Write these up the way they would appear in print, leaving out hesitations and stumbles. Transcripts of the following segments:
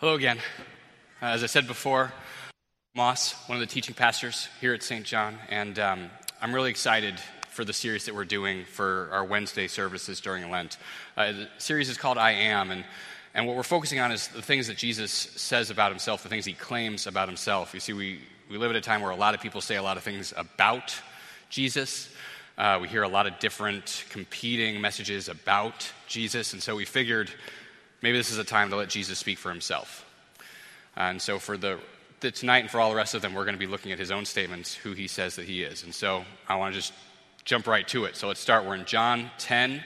Hello again. As I said before, Moss, one of the teaching pastors here at St. John, and I'm really excited for the series that we're doing for our Wednesday services during Lent. The series is called I Am, and what we're focusing on is the things that Jesus says about himself, the things he claims about himself. You see, we live at a time where a lot of people say a lot of things about Jesus. We hear a lot of different competing messages about Jesus, and so we figured maybe this is a time to let Jesus speak for himself. And so for the tonight and for all the rest of them, we're going to be looking at his own statements, who he says that he is. And so I want to just jump right to it. So let's start. We're in John 10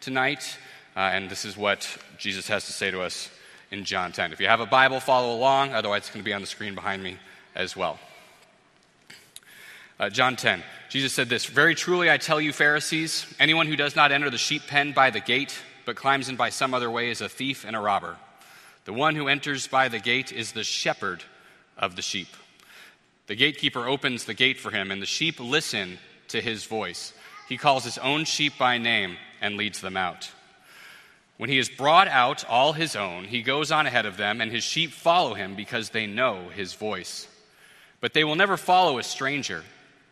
tonight, and this is what Jesus has to say to us in John 10. If you have a Bible, follow along. Otherwise, it's going to be on the screen behind me as well. John 10, Jesus said this, "Very truly I tell you, Pharisees, anyone who does not enter the sheep pen by the gate, but climbs in by some other way is a thief and a robber. The one who enters by the gate is the shepherd of the sheep. The gatekeeper opens the gate for him, and the sheep listen to his voice. He calls his own sheep by name and leads them out. When he has brought out all his own, he goes on ahead of them, and his sheep follow him because they know his voice. But they will never follow a stranger.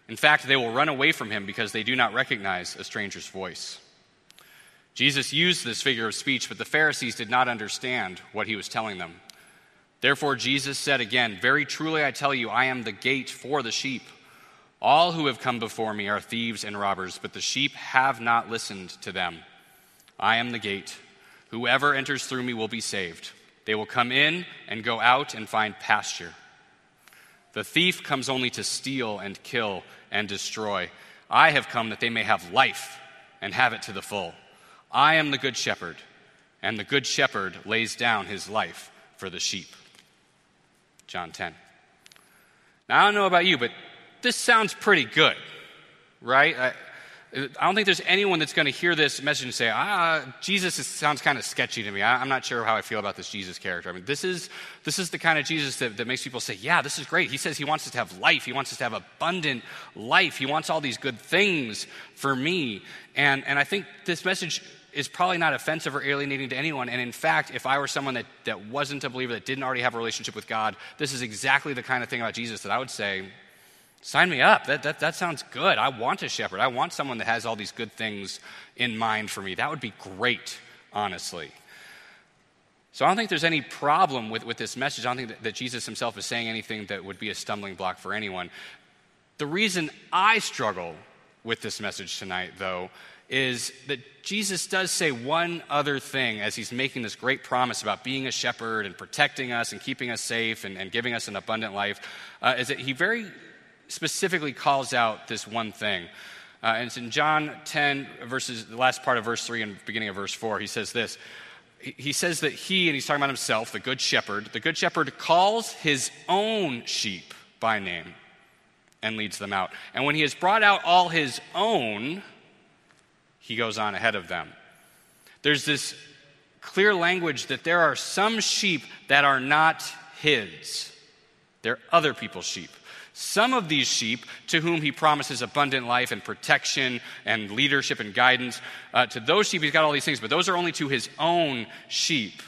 In fact, they will run away from him because they do not recognize a stranger's voice." Jesus used this figure of speech, but the Pharisees did not understand what he was telling them. Therefore, Jesus said again, "Very truly I tell you, I am the gate for the sheep. All who have come before me are thieves and robbers, but the sheep have not listened to them. I am the gate. Whoever enters through me will be saved. They will come in and go out and find pasture. The thief comes only to steal and kill and destroy. I have come that they may have life and have it to the full. I am the good shepherd, and the good shepherd lays down his life for the sheep." John 10. Now, I don't know about you, but this sounds pretty good, right? I don't think there's anyone that's going to hear this message and say, Jesus sounds kind of sketchy to me. I'm not sure how I feel about this Jesus character. I mean, this is the kind of Jesus that makes people say, yeah, this is great. He says he wants us to have life. He wants us to have abundant life. He wants all these good things for me. And I think this message is probably not offensive or alienating to anyone. And in fact, if I were someone that wasn't a believer, that didn't already have a relationship with God, this is exactly the kind of thing about Jesus that I would say, sign me up. That sounds good. I want a shepherd. I want someone that has all these good things in mind for me. That would be great, honestly. So I don't think there's any problem with this message. I don't think that Jesus himself is saying anything that would be a stumbling block for anyone. The reason I struggle with this message tonight, though, is that Jesus does say one other thing as he's making this great promise about being a shepherd and protecting us and keeping us safe and giving us an abundant life, is that he very specifically calls out this one thing. And it's in John 10, the last part of verse 3 and beginning of verse 4. He says this. He says that and he's talking about himself, the good shepherd calls his own sheep by name and leads them out. And when he has brought out all his own, he goes on ahead of them. There's this clear language that there are some sheep that are not his. They're other people's sheep. Some of these sheep to whom he promises abundant life and protection and leadership and guidance, to those sheep he's got all these things, but those are only to his own sheep.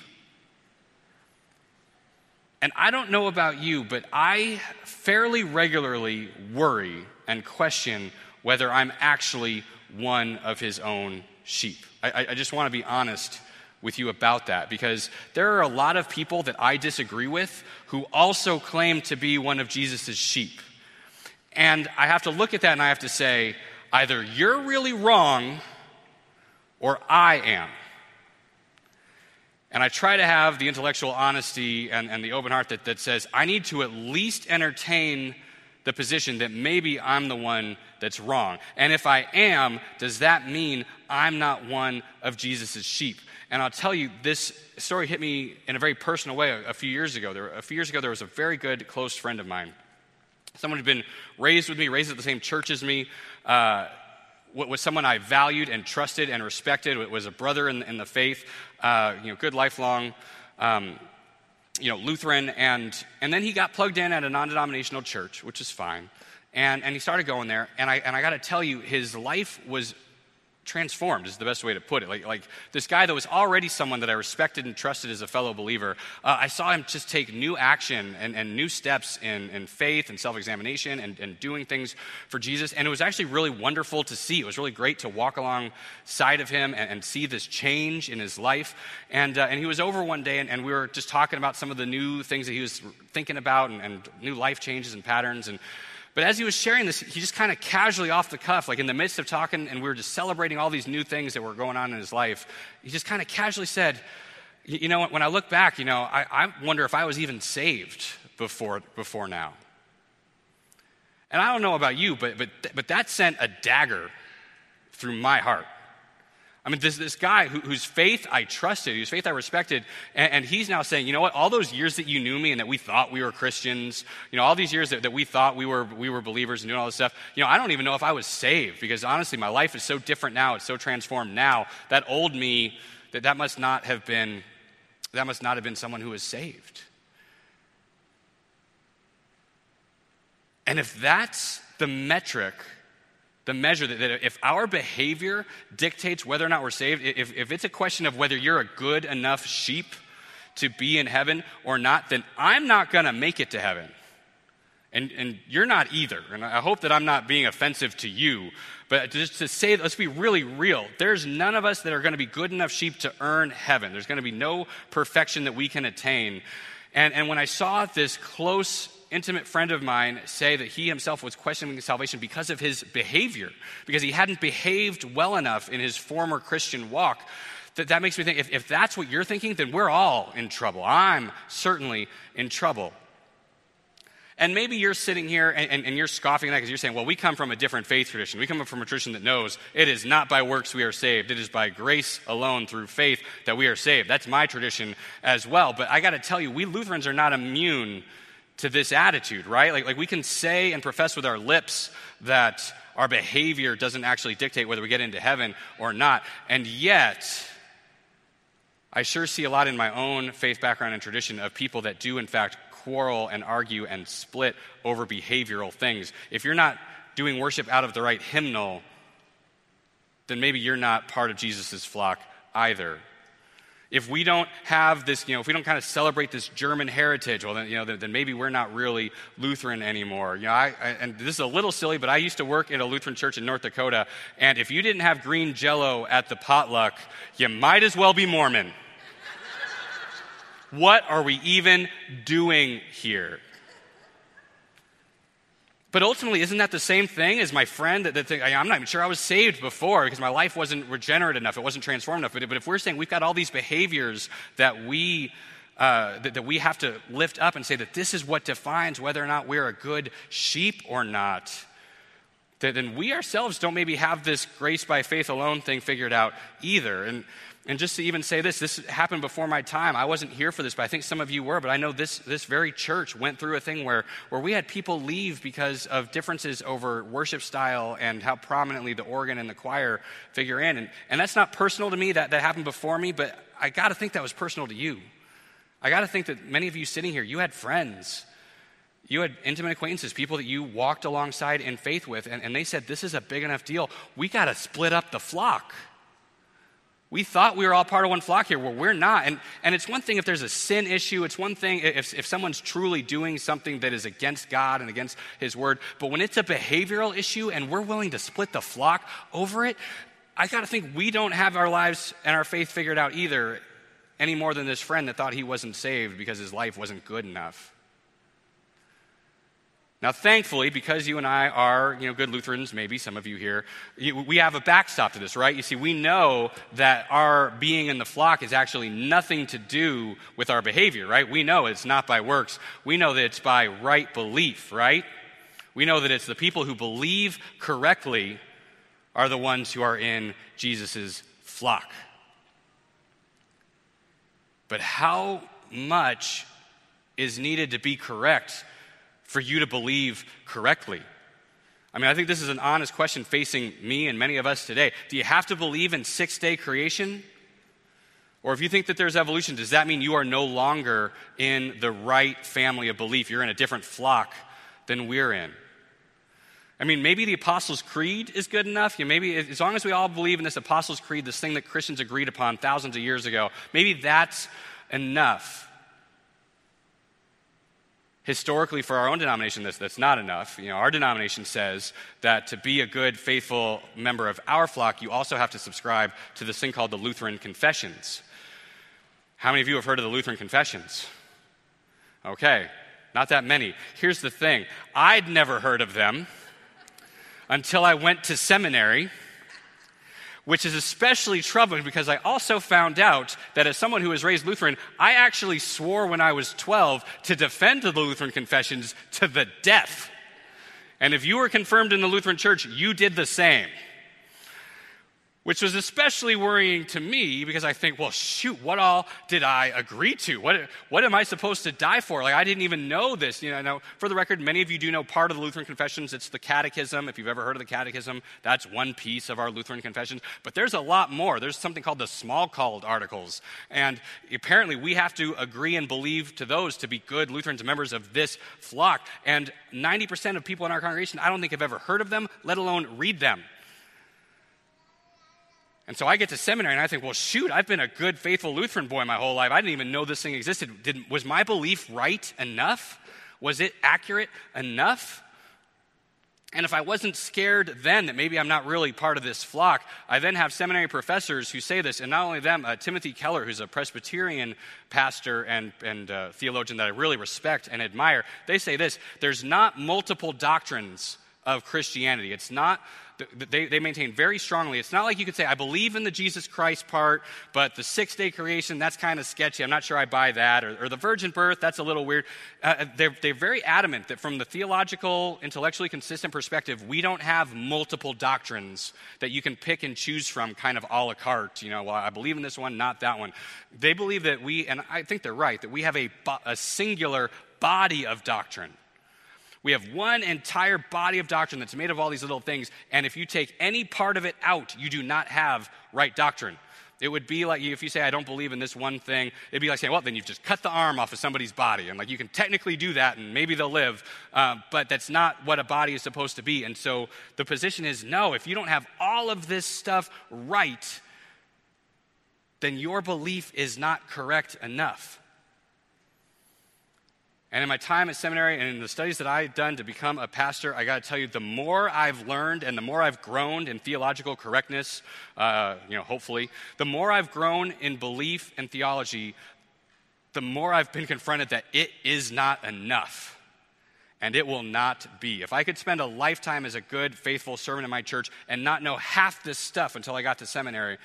And I don't know about you, but I fairly regularly worry and question whether I'm actually one of his own sheep. I just want to be honest with you about that, because there are a lot of people that I disagree with who also claim to be one of Jesus' sheep. And I have to look at that and I have to say, either you're really wrong or I am. And I try to have the intellectual honesty and the open heart that says, I need to at least entertain the position that maybe I'm the one that's wrong. And if I am, does that mean I'm not one of Jesus' sheep? And I'll tell you, this story hit me in a very personal way a few years ago. There was a very good close friend of mine. Someone who'd been raised with me, raised at the same church as me, was someone I valued and trusted and respected. It was a brother in the faith, good lifelong, Lutheran. And then he got plugged in at a non-denominational church, which is fine. And he started going there. And I got to tell you, his life was transformed is the best way to put it. Like this guy that was already someone that I respected and trusted as a fellow believer, I saw him just take new action and new steps in faith and self-examination and doing things for Jesus. And it was actually really wonderful to see. It was really great to walk alongside of him and see this change in his life. And he was over one day and we were just talking about some of the new things that he was thinking about and new life changes and patterns. But as he was sharing this, he just kind of casually off the cuff, like in the midst of talking, and we were just celebrating all these new things that were going on in his life, he just kind of casually said, you know, when I look back, you know, I wonder if I was even saved before now. And I don't know about you, but that sent a dagger through my heart. I mean, this guy whose faith I trusted, whose faith I respected, and he's now saying, you know what, all those years that you knew me and that we thought we were Christians, you know, all these years that we thought we were believers and doing all this stuff, you know, I don't even know if I was saved because honestly, my life is so different now, it's so transformed now, that old me, that must not have been someone who was saved. And if that's the metric, the measure that if our behavior dictates whether or not we're saved, if it's a question of whether you're a good enough sheep to be in heaven or not, then I'm not going to make it to heaven. And you're not either. And I hope that I'm not being offensive to you. But just to say, let's be really real. There's none of us that are going to be good enough sheep to earn heaven. There's going to be no perfection that we can attain. And when I saw this close intimate friend of mine say that he himself was questioning salvation because of his behavior, because he hadn't behaved well enough in his former Christian walk, that makes me think, if that's what you're thinking, then we're all in trouble. I'm certainly in trouble. And maybe you're sitting here and you're scoffing at that because you're saying, well, we come from a different faith tradition. We come from a tradition that knows it is not by works we are saved. It is by grace alone through faith that we are saved. That's my tradition as well. But I got to tell you, we Lutherans are not immune to this attitude, right? Like we can say and profess with our lips that our behavior doesn't actually dictate whether we get into heaven or not. And yet, I sure see a lot in my own faith background and tradition of people that do, in fact, quarrel and argue and split over behavioral things. If you're not doing worship out of the right hymnal, then maybe you're not part of Jesus' flock either. If we don't have this, you know, if we don't kind of celebrate this German heritage, well, then, you know, then maybe we're not really Lutheran anymore. You know, and this is a little silly, but I used to work at a Lutheran church in North Dakota, and if you didn't have green Jell-O at the potluck, you might as well be Mormon. What are we even doing here? But ultimately, isn't that the same thing as my friend that I'm not even sure I was saved before because my life wasn't regenerate enough, it wasn't transformed enough. But if we're saying we've got all these behaviors that we have to lift up and say that this is what defines whether or not we're a good sheep or not, then we ourselves don't maybe have this grace by faith alone thing figured out either. And just to even say this happened before my time. I wasn't here for this, but I think some of you were. But I know this very church went through a thing where we had people leave because of differences over worship style and how prominently the organ and the choir figure in. And that's not personal to me. That happened before me, but I got to think that was personal to you. I got to think that many of you sitting here, you had friends. You had intimate acquaintances, people that you walked alongside in faith with, and they said, this is a big enough deal. We got to split up the flock. We thought we were all part of one flock here. Well, we're not. And it's one thing if there's a sin issue. It's one thing if someone's truly doing something that is against God and against his word. But when it's a behavioral issue and we're willing to split the flock over it, I got to think we don't have our lives and our faith figured out either any more than this friend that thought he wasn't saved because his life wasn't good enough. Now, thankfully, because you and I are, you know, good Lutherans, maybe some of you here, we have a backstop to this, right? You see, we know that our being in the flock is actually nothing to do with our behavior, right? We know it's not by works. We know that it's by right belief, right? We know that it's the people who believe correctly are the ones who are in Jesus' flock. But how much is needed to be correct for you to believe correctly? I mean, I think this is an honest question facing me and many of us today. Do you have to believe in six-day creation? Or if you think that there's evolution, does that mean you are no longer in the right family of belief? You're in a different flock than we're in. I mean, maybe the Apostles' Creed is good enough. You know, maybe as long as we all believe in this Apostles' Creed, this thing that Christians agreed upon thousands of years ago, maybe that's enough. Historically, for our own denomination, that's not enough. You know, our denomination says that to be a good, faithful member of our flock, you also have to subscribe to this thing called the Lutheran Confessions. How many of you have heard of the Lutheran Confessions? Okay, not that many. Here's the thing. I'd never heard of them until I went to seminary, which is especially troubling because I also found out that as someone who was raised Lutheran, I actually swore when I was 12 to defend the Lutheran Confessions to the death. And if you were confirmed in the Lutheran Church, you did the same. Which was especially worrying to me because I think, well, shoot, what all did I agree to? What am I supposed to die for? Like, I didn't even know this. You know, now, for the record, many of you do know part of the Lutheran Confessions. It's the Catechism. If you've ever heard of the Catechism, that's one piece of our Lutheran Confessions. But there's a lot more. There's something called the Small Called Articles. And apparently we have to agree and believe to those to be good Lutherans, members of this flock. And 90% of people in our congregation, I don't think have ever heard of them, let alone read them. And so I get to seminary and I think, well, shoot, I've been a good, faithful Lutheran boy my whole life. I didn't even know this thing existed. Was my belief right enough? Was it accurate enough? And if I wasn't scared then that maybe I'm not really part of this flock, I then have seminary professors who say this. And not only them, Timothy Keller, who's a Presbyterian pastor and theologian that I really respect and admire, they say this: there's not multiple doctrines of Christianity. It's not... They maintain very strongly. It's not like you could say, I believe in the Jesus Christ part, but the six-day creation, that's kind of sketchy. I'm not sure I buy that. Or the virgin birth, that's a little weird. They're very adamant that from the theological, intellectually consistent perspective, we don't have multiple doctrines that you can pick and choose from kind of a la carte. You know, well, I believe in this one, not that one. They believe that we, and I think they're right, that we have a singular body of doctrine. We have one entire body of doctrine that's made of all these little things, and if you take any part of it out, you do not have right doctrine. It would be like if you say, I don't believe in this one thing, it'd be like saying, well, then you've just cut the arm off of somebody's body, and like you can technically do that, and maybe they'll live, but that's not what a body is supposed to be. And so the position is, no, if you don't have all of this stuff right, then your belief is not correct enough. And in my time at seminary and in the studies that I've done to become a pastor, I got to tell you, the more I've learned and the more I've grown in theological correctness, hopefully, the more I've grown in belief and theology, the more I've been confronted that it is not enough. And it will not be. If I could spend a lifetime as a good, faithful servant in my church and not know half this stuff until I got to seminary,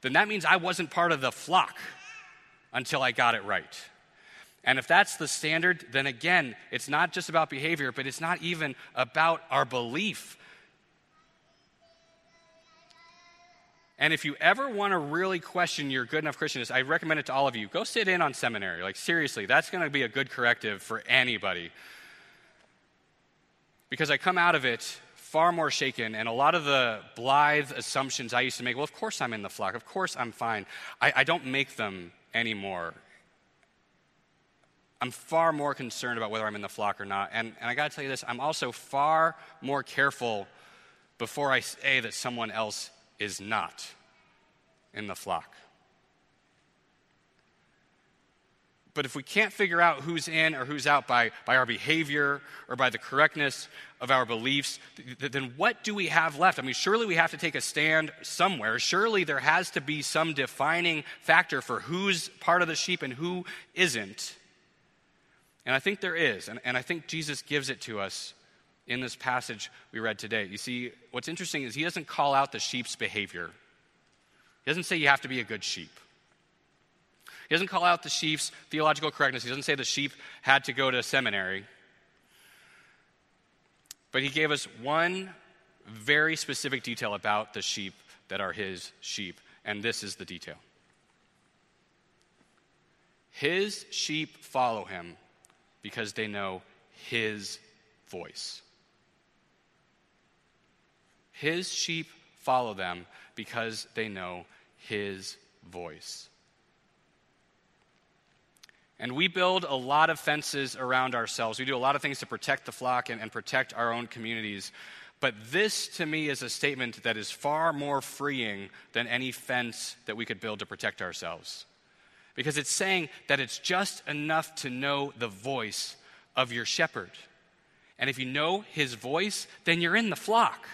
then that means I wasn't part of the flock until I got it right. And if that's the standard, then again, it's not just about behavior, but it's not even about our belief. And if you ever want to really question your good enough Christianness, I recommend it to all of you. Go sit in on seminary. Like, seriously, that's going to be a good corrective for anybody. Because I come out of it far more shaken, and a lot of the blithe assumptions I used to make, well, of course I'm in the flock, of course I'm fine. I don't make them anymore. I'm far more concerned about whether I'm in the flock or not. And I got to tell you this, I'm also far more careful before I say that someone else is not in the flock. But if we can't figure out who's in or who's out by our behavior or by the correctness of our beliefs, then what do we have left? I mean, surely we have to take a stand somewhere. Surely there has to be some defining factor for who's part of the sheep and who isn't. And I think there is, and I think Jesus gives it to us in this passage we read today. You see, what's interesting is he doesn't call out the sheep's behavior. He doesn't say you have to be a good sheep. He doesn't call out the sheep's theological correctness. He doesn't say the sheep had to go to seminary. But he gave us one very specific detail about the sheep that are his sheep, and this is the detail. His sheep follow him because they know his voice. His sheep follow them because they know his voice. And we build a lot of fences around ourselves. We do a lot of things to protect the flock and protect our own communities. But this, to me, is a statement that is far more freeing than any fence that we could build to protect ourselves. Because it's saying that it's just enough to know the voice of your shepherd. And if you know his voice, then you're in the flock.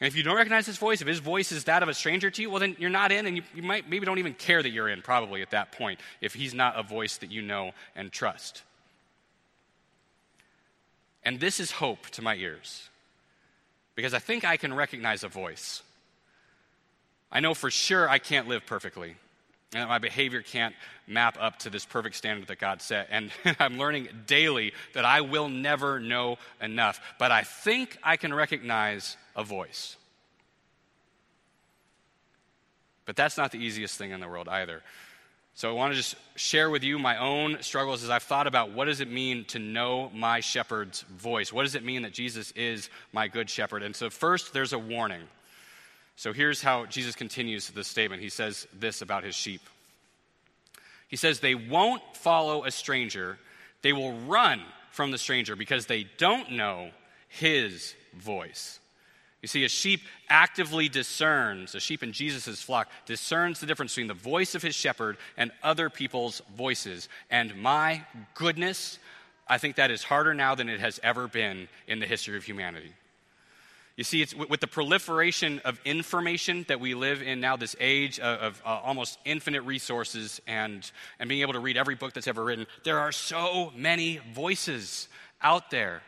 And if you don't recognize his voice, if his voice is that of a stranger to you, well, then you're not in, and you might maybe don't even care that you're in, probably at that point, if he's not a voice that you know and trust. And this is hope to my ears, because I think I can recognize a voice. I know for sure I can't live perfectly, and that my behavior can't map up to this perfect standard that God set. And I'm learning daily that I will never know enough, but I think I can recognize a voice. But that's not the easiest thing in the world either. So I want to just share with you my own struggles as I've thought about what does it mean to know my shepherd's voice? What does it mean that Jesus is my good shepherd? And so first, there's a warning. So here's how Jesus continues this statement. He says this about his sheep. He says, they won't follow a stranger. They will run from the stranger because they don't know his voice. You see, a sheep actively discerns, a sheep in Jesus' flock, discerns the difference between the voice of his shepherd and other people's voices. And my goodness, I think that is harder now than it has ever been in the history of humanity. You see, it's with the proliferation of information that we live in now, this age of almost infinite resources and being able to read every book that's ever written, there are so many voices out there.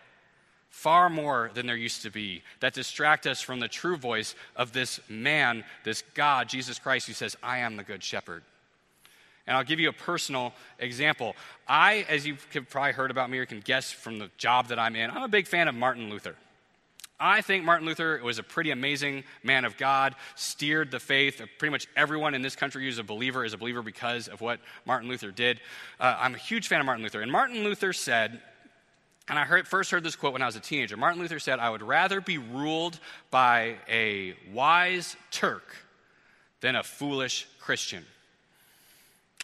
Far more than there used to be, that distract us from the true voice of this man, this God, Jesus Christ, who says, I am the good shepherd. And I'll give you a personal example. I, as you've probably heard about me or can guess from the job that I'm in, I'm a big fan of Martin Luther. I think Martin Luther was a pretty amazing man of God, steered the faith. Pretty much everyone in this country who's a believer is a believer because of what Martin Luther did. I'm a huge fan of Martin Luther. And Martin Luther said, and I first heard this quote when I was a teenager. Martin Luther said, I would rather be ruled by a wise Turk than a foolish Christian.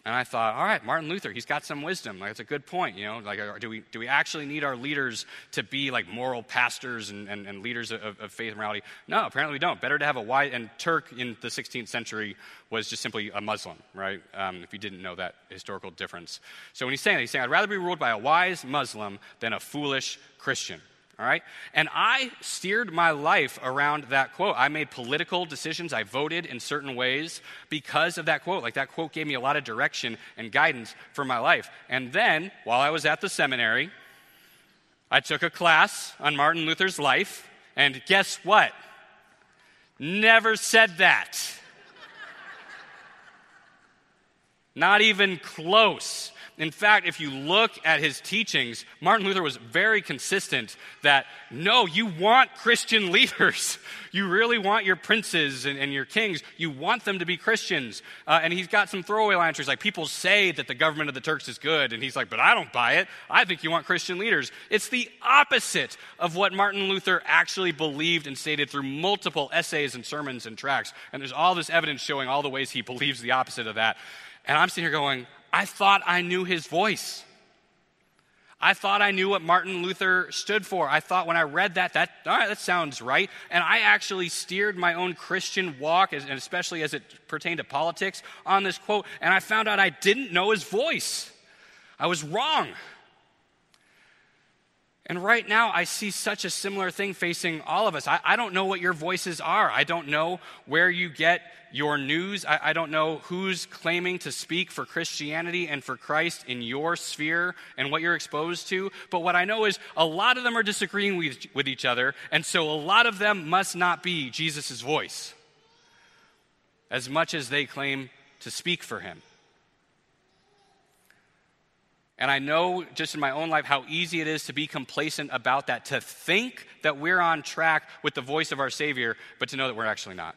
And I thought, all right, Martin Luther, he's got some wisdom. Like, that's a good point, you know. Like, do we actually need our leaders to be like moral pastors and leaders of faith and morality? No, apparently we don't. Better to have a wise, and Turk in the 16th century was just simply a Muslim, right? If you didn't know that historical difference. So when he's saying that, he's saying, I'd rather be ruled by a wise Muslim than a foolish Christian. All right? And I steered my life around that quote. I made political decisions. I voted in certain ways because of that quote. Like, that quote gave me a lot of direction and guidance for my life. And then, while I was at the seminary, I took a class on Martin Luther's life, and guess what? Never said that. Not even close. In fact, if you look at his teachings, Martin Luther was very consistent that, no, you want Christian leaders. You really want your princes and your kings. You want them to be Christians. And he's got some throwaway line entries, like, people say that the government of the Turks is good. And he's like, but I don't buy it. I think you want Christian leaders. It's the opposite of what Martin Luther actually believed and stated through multiple essays and sermons and tracts. And there's all this evidence showing all the ways he believes the opposite of that. And I'm sitting here going, I thought I knew his voice. I thought I knew what Martin Luther stood for. I thought when I read that, all right, that sounds right. And I actually steered my own Christian walk, and especially as it pertained to politics, on this quote. And I found out I didn't know his voice. I was wrong. And right now, I see such a similar thing facing all of us. I don't know what your voices are. I don't know where you get your news. I don't know who's claiming to speak for Christianity and for Christ in your sphere and what you're exposed to. But what I know is a lot of them are disagreeing with each other, and so a lot of them must not be Jesus' voice, as much as they claim to speak for him. And I know just in my own life how easy it is to be complacent about that, to think that we're on track with the voice of our Savior, but to know that we're actually not.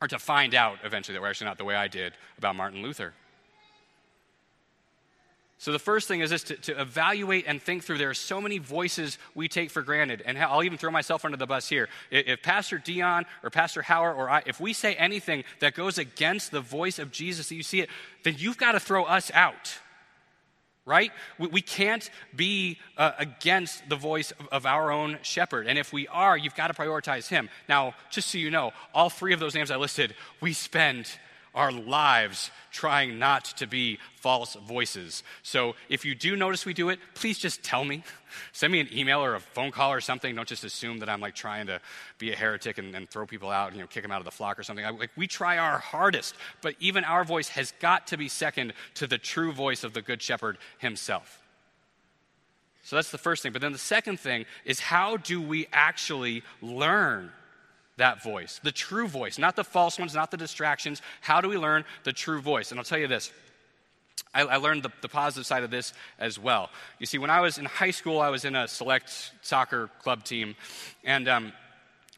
Or to find out eventually that we're actually not, the way I did about Martin Luther. So the first thing is this, to evaluate and think through. There are so many voices we take for granted. And I'll even throw myself under the bus here. If Pastor Dion or Pastor Howard or I, if we say anything that goes against the voice of Jesus, that you see it, then you've got to throw us out. right? We can't be against the voice of our own shepherd. And if we are, you've got to prioritize him. Now, just so you know, all three of those names I listed, we spend our lives trying not to be false voices. So if you do notice we do it, please just tell me. Send me an email or a phone call or something. Don't just assume that I'm like trying to be a heretic and throw people out and, you know, kick them out of the flock or something. We try our hardest, but even our voice has got to be second to the true voice of the Good Shepherd himself. So that's the first thing. But then the second thing is, how do we actually learn that voice, the true voice, not the false ones, not the distractions? How do we learn the true voice? And I'll tell you this, I learned the positive side of this as well. You see, when I was in high school, I was in a select soccer club team, and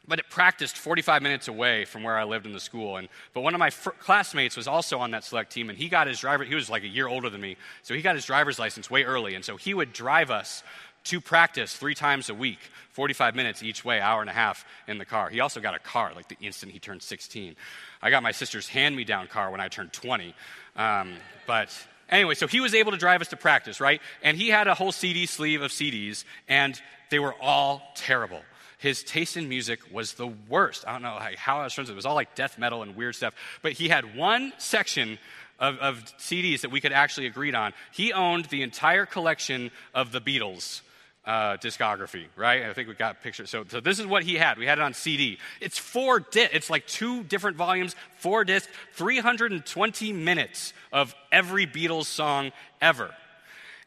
but it practiced 45 minutes away from where I lived in the school. But one of my classmates was also on that select team, and he got his driver. He was like a year older than me, so he got his driver's license way early, and so he would drive us to practice 3 times a week, 45 minutes each way, hour and a half in the car. He also got a car like the instant he turned 16. I got my sister's hand-me-down car when I turned 20. But anyway, so he was able to drive us to practice, right? And he had a whole CD sleeve of CDs, and they were all terrible. His taste in music was the worst. I don't know how I was friends with him. It was all like death metal and weird stuff. But he had one section of CDs that we could actually agree on. He owned the entire collection of the Beatles discography, right? I think we got pictures. So this is what he had. We had it on CD. It's 4 discs. It's like 2 different volumes, 4 discs, 320 minutes of every Beatles song ever.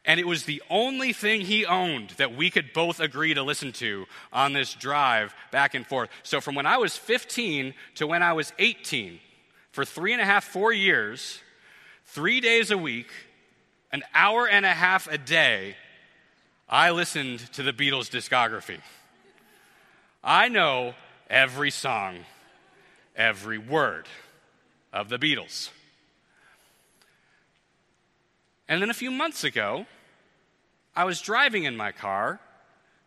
And it was the only thing he owned that we could both agree to listen to on this drive back and forth. So from when I was 15 to when I was 18, for 3.5, 4 years, 3 days a week, an hour and a half a day, I listened to the Beatles' discography. I know every song, every word of the Beatles. And then a few months ago, I was driving in my car,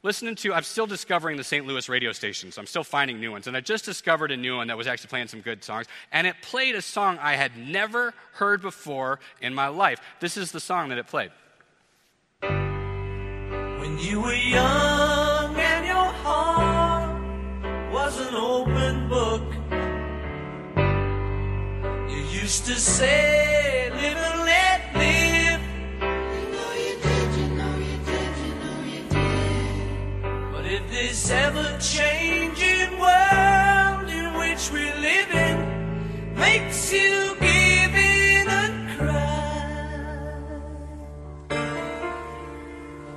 listening to, I'm still discovering the St. Louis radio stations. I'm still finding new ones. And I just discovered a new one that was actually playing some good songs. And it played a song I had never heard before in my life. This is the song that it played. When you were young and your heart was an open book, you used to say, "Live and let live." You know you did, you know you did, you know you did. But if this ever-changing world in which we live in makes you give in and cry,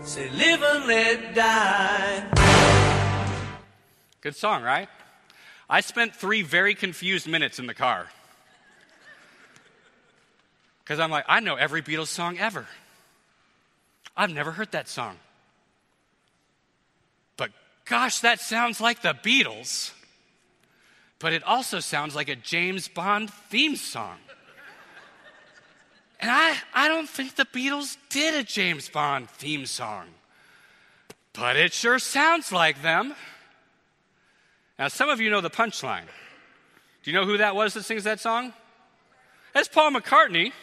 say, live and let die. Good song, right? I spent 3 very confused minutes in the car. Because I'm like, I know every Beatles song ever. I've never heard that song. But gosh, that sounds like the Beatles. But it also sounds like a James Bond theme song. And I don't think the Beatles did a James Bond theme song, but it sure sounds like them. Now, some of you know the punchline. Do you know who that was that sings that song? That's Paul McCartney,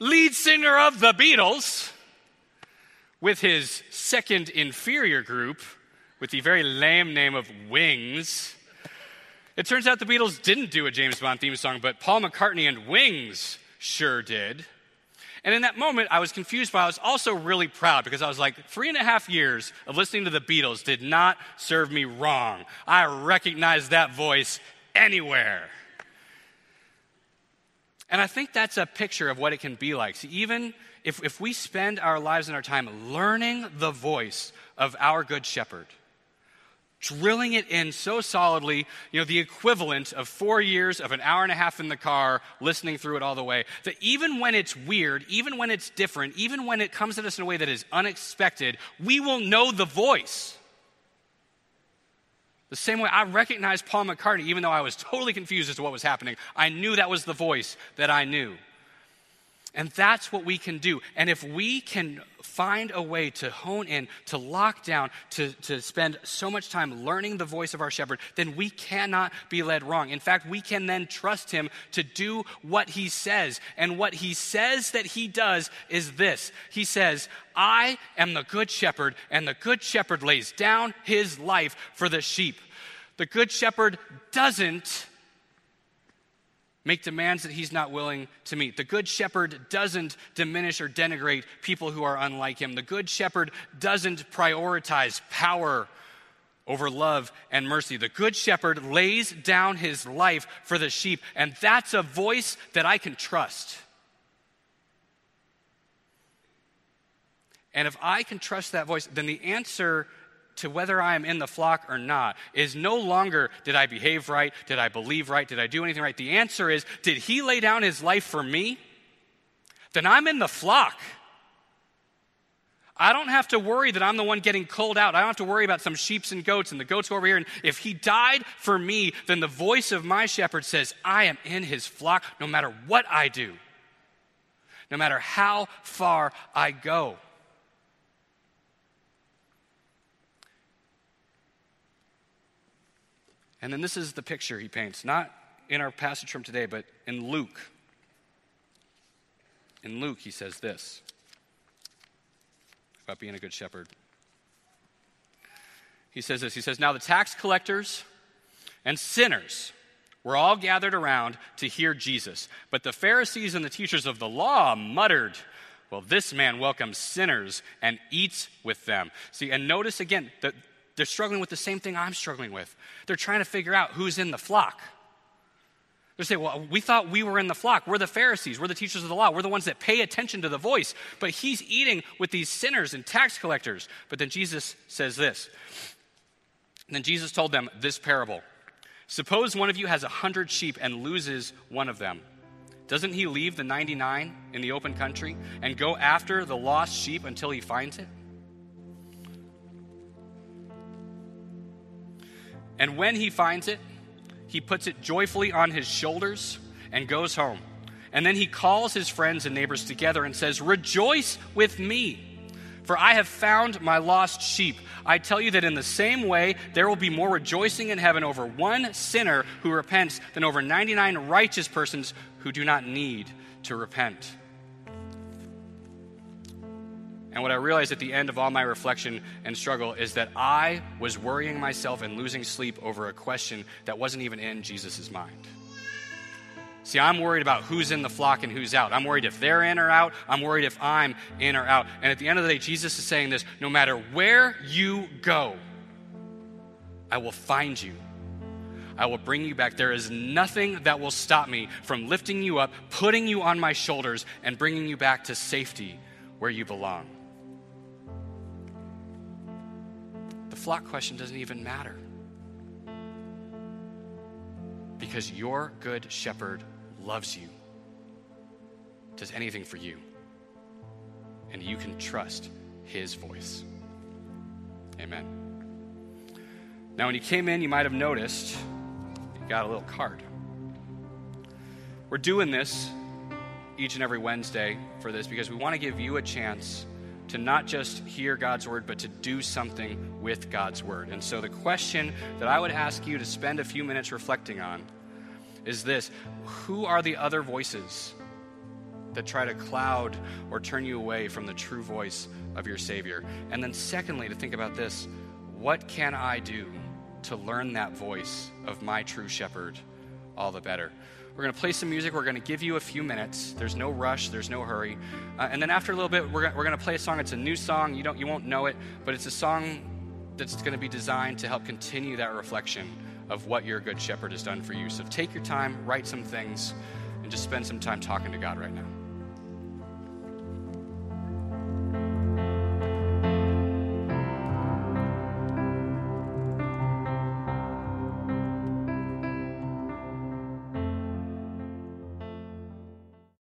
lead singer of the Beatles, with his second inferior group, with the very lame name of Wings. It turns out the Beatles didn't do a James Bond theme song, but Paul McCartney and Wings sure did. And in that moment, I was confused, but I was also really proud, because I was like, 3.5 years of listening to the Beatles did not serve me wrong. I recognize that voice anywhere. And I think that's a picture of what it can be like. See, even if we spend our lives and our time learning the voice of our Good Shepherd, drilling it in so solidly, you know, the equivalent of 4 years of an hour and a half in the car, listening through it all the way, that even when it's weird, even when it's different, even when it comes at us in a way that is unexpected, we will know the voice. The same way I recognized Paul McCartney, even though I was totally confused as to what was happening, I knew that was the voice that I knew. And that's what we can do. And if we can find a way to hone in, to lock down, to spend so much time learning the voice of our shepherd, then we cannot be led wrong. In fact, we can then trust him to do what he says. And what he says that he does is this. He says, I am the good shepherd, and the good shepherd lays down his life for the sheep. The good shepherd doesn't make demands that he's not willing to meet. The good shepherd doesn't diminish or denigrate people who are unlike him. The good shepherd doesn't prioritize power over love and mercy. The good shepherd lays down his life for the sheep, and that's a voice that I can trust. And if I can trust that voice, then the answer to whether I am in the flock or not is no longer, did I behave right? Did I believe right? Did I do anything right? The answer is, did he lay down his life for me? Then I'm in the flock. I don't have to worry that I'm the one getting culled out. I don't have to worry about some sheeps and goats and the goats go over here. And if he died for me, then the voice of my shepherd says, I am in his flock no matter what I do, no matter how far I go. And then this is the picture he paints, not in our passage from today, but in Luke. In Luke, he says this about being a good shepherd. He says this, he says, now the tax collectors and sinners were all gathered around to hear Jesus. But the Pharisees and the teachers of the law muttered, well, this man welcomes sinners and eats with them. See, and notice again that they're struggling with the same thing I'm struggling with. They're trying to figure out who's in the flock. They say, well, we thought we were in the flock. We're the Pharisees. We're the teachers of the law. We're the ones that pay attention to the voice. But he's eating with these sinners and tax collectors. But then Jesus says this. And then Jesus told them this parable. Suppose one of you has 100 sheep and loses one of them. Doesn't he leave the 99 in the open country and go after the lost sheep until he finds it? And when he finds it, he puts it joyfully on his shoulders and goes home. And then he calls his friends and neighbors together and says, rejoice with me, for I have found my lost sheep. I tell you that in the same way, there will be more rejoicing in heaven over one sinner who repents than over 99 righteous persons who do not need to repent. And what I realized at the end of all my reflection and struggle is that I was worrying myself and losing sleep over a question that wasn't even in Jesus' mind. See, I'm worried about who's in the flock and who's out. I'm worried if they're in or out. I'm worried if I'm in or out. And at the end of the day, Jesus is saying this, no matter where you go, I will find you. I will bring you back. There is nothing that will stop me from lifting you up, putting you on my shoulders, and bringing you back to safety where you belong. The flock question doesn't even matter because your good shepherd loves you, does anything for you, and you can trust his voice. Amen. Now, when you came in, you might have noticed you got a little card. We're doing this each and every Wednesday for this because we want to give you a chance to not just hear God's word, but to do something with God's word. And so the question that I would ask you to spend a few minutes reflecting on is this: who are the other voices that try to cloud or turn you away from the true voice of your Savior? And then secondly, to think about this: what can I do to learn that voice of my true shepherd all the better? We're going to play some music. We're going to give you a few minutes. There's no rush. There's no hurry. And then after a little bit, we're going to play a song. It's a new song. You won't know it, but it's a song that's going to be designed to help continue that reflection of what your good shepherd has done for you. So take your time, write some things, and just spend some time talking to God right now.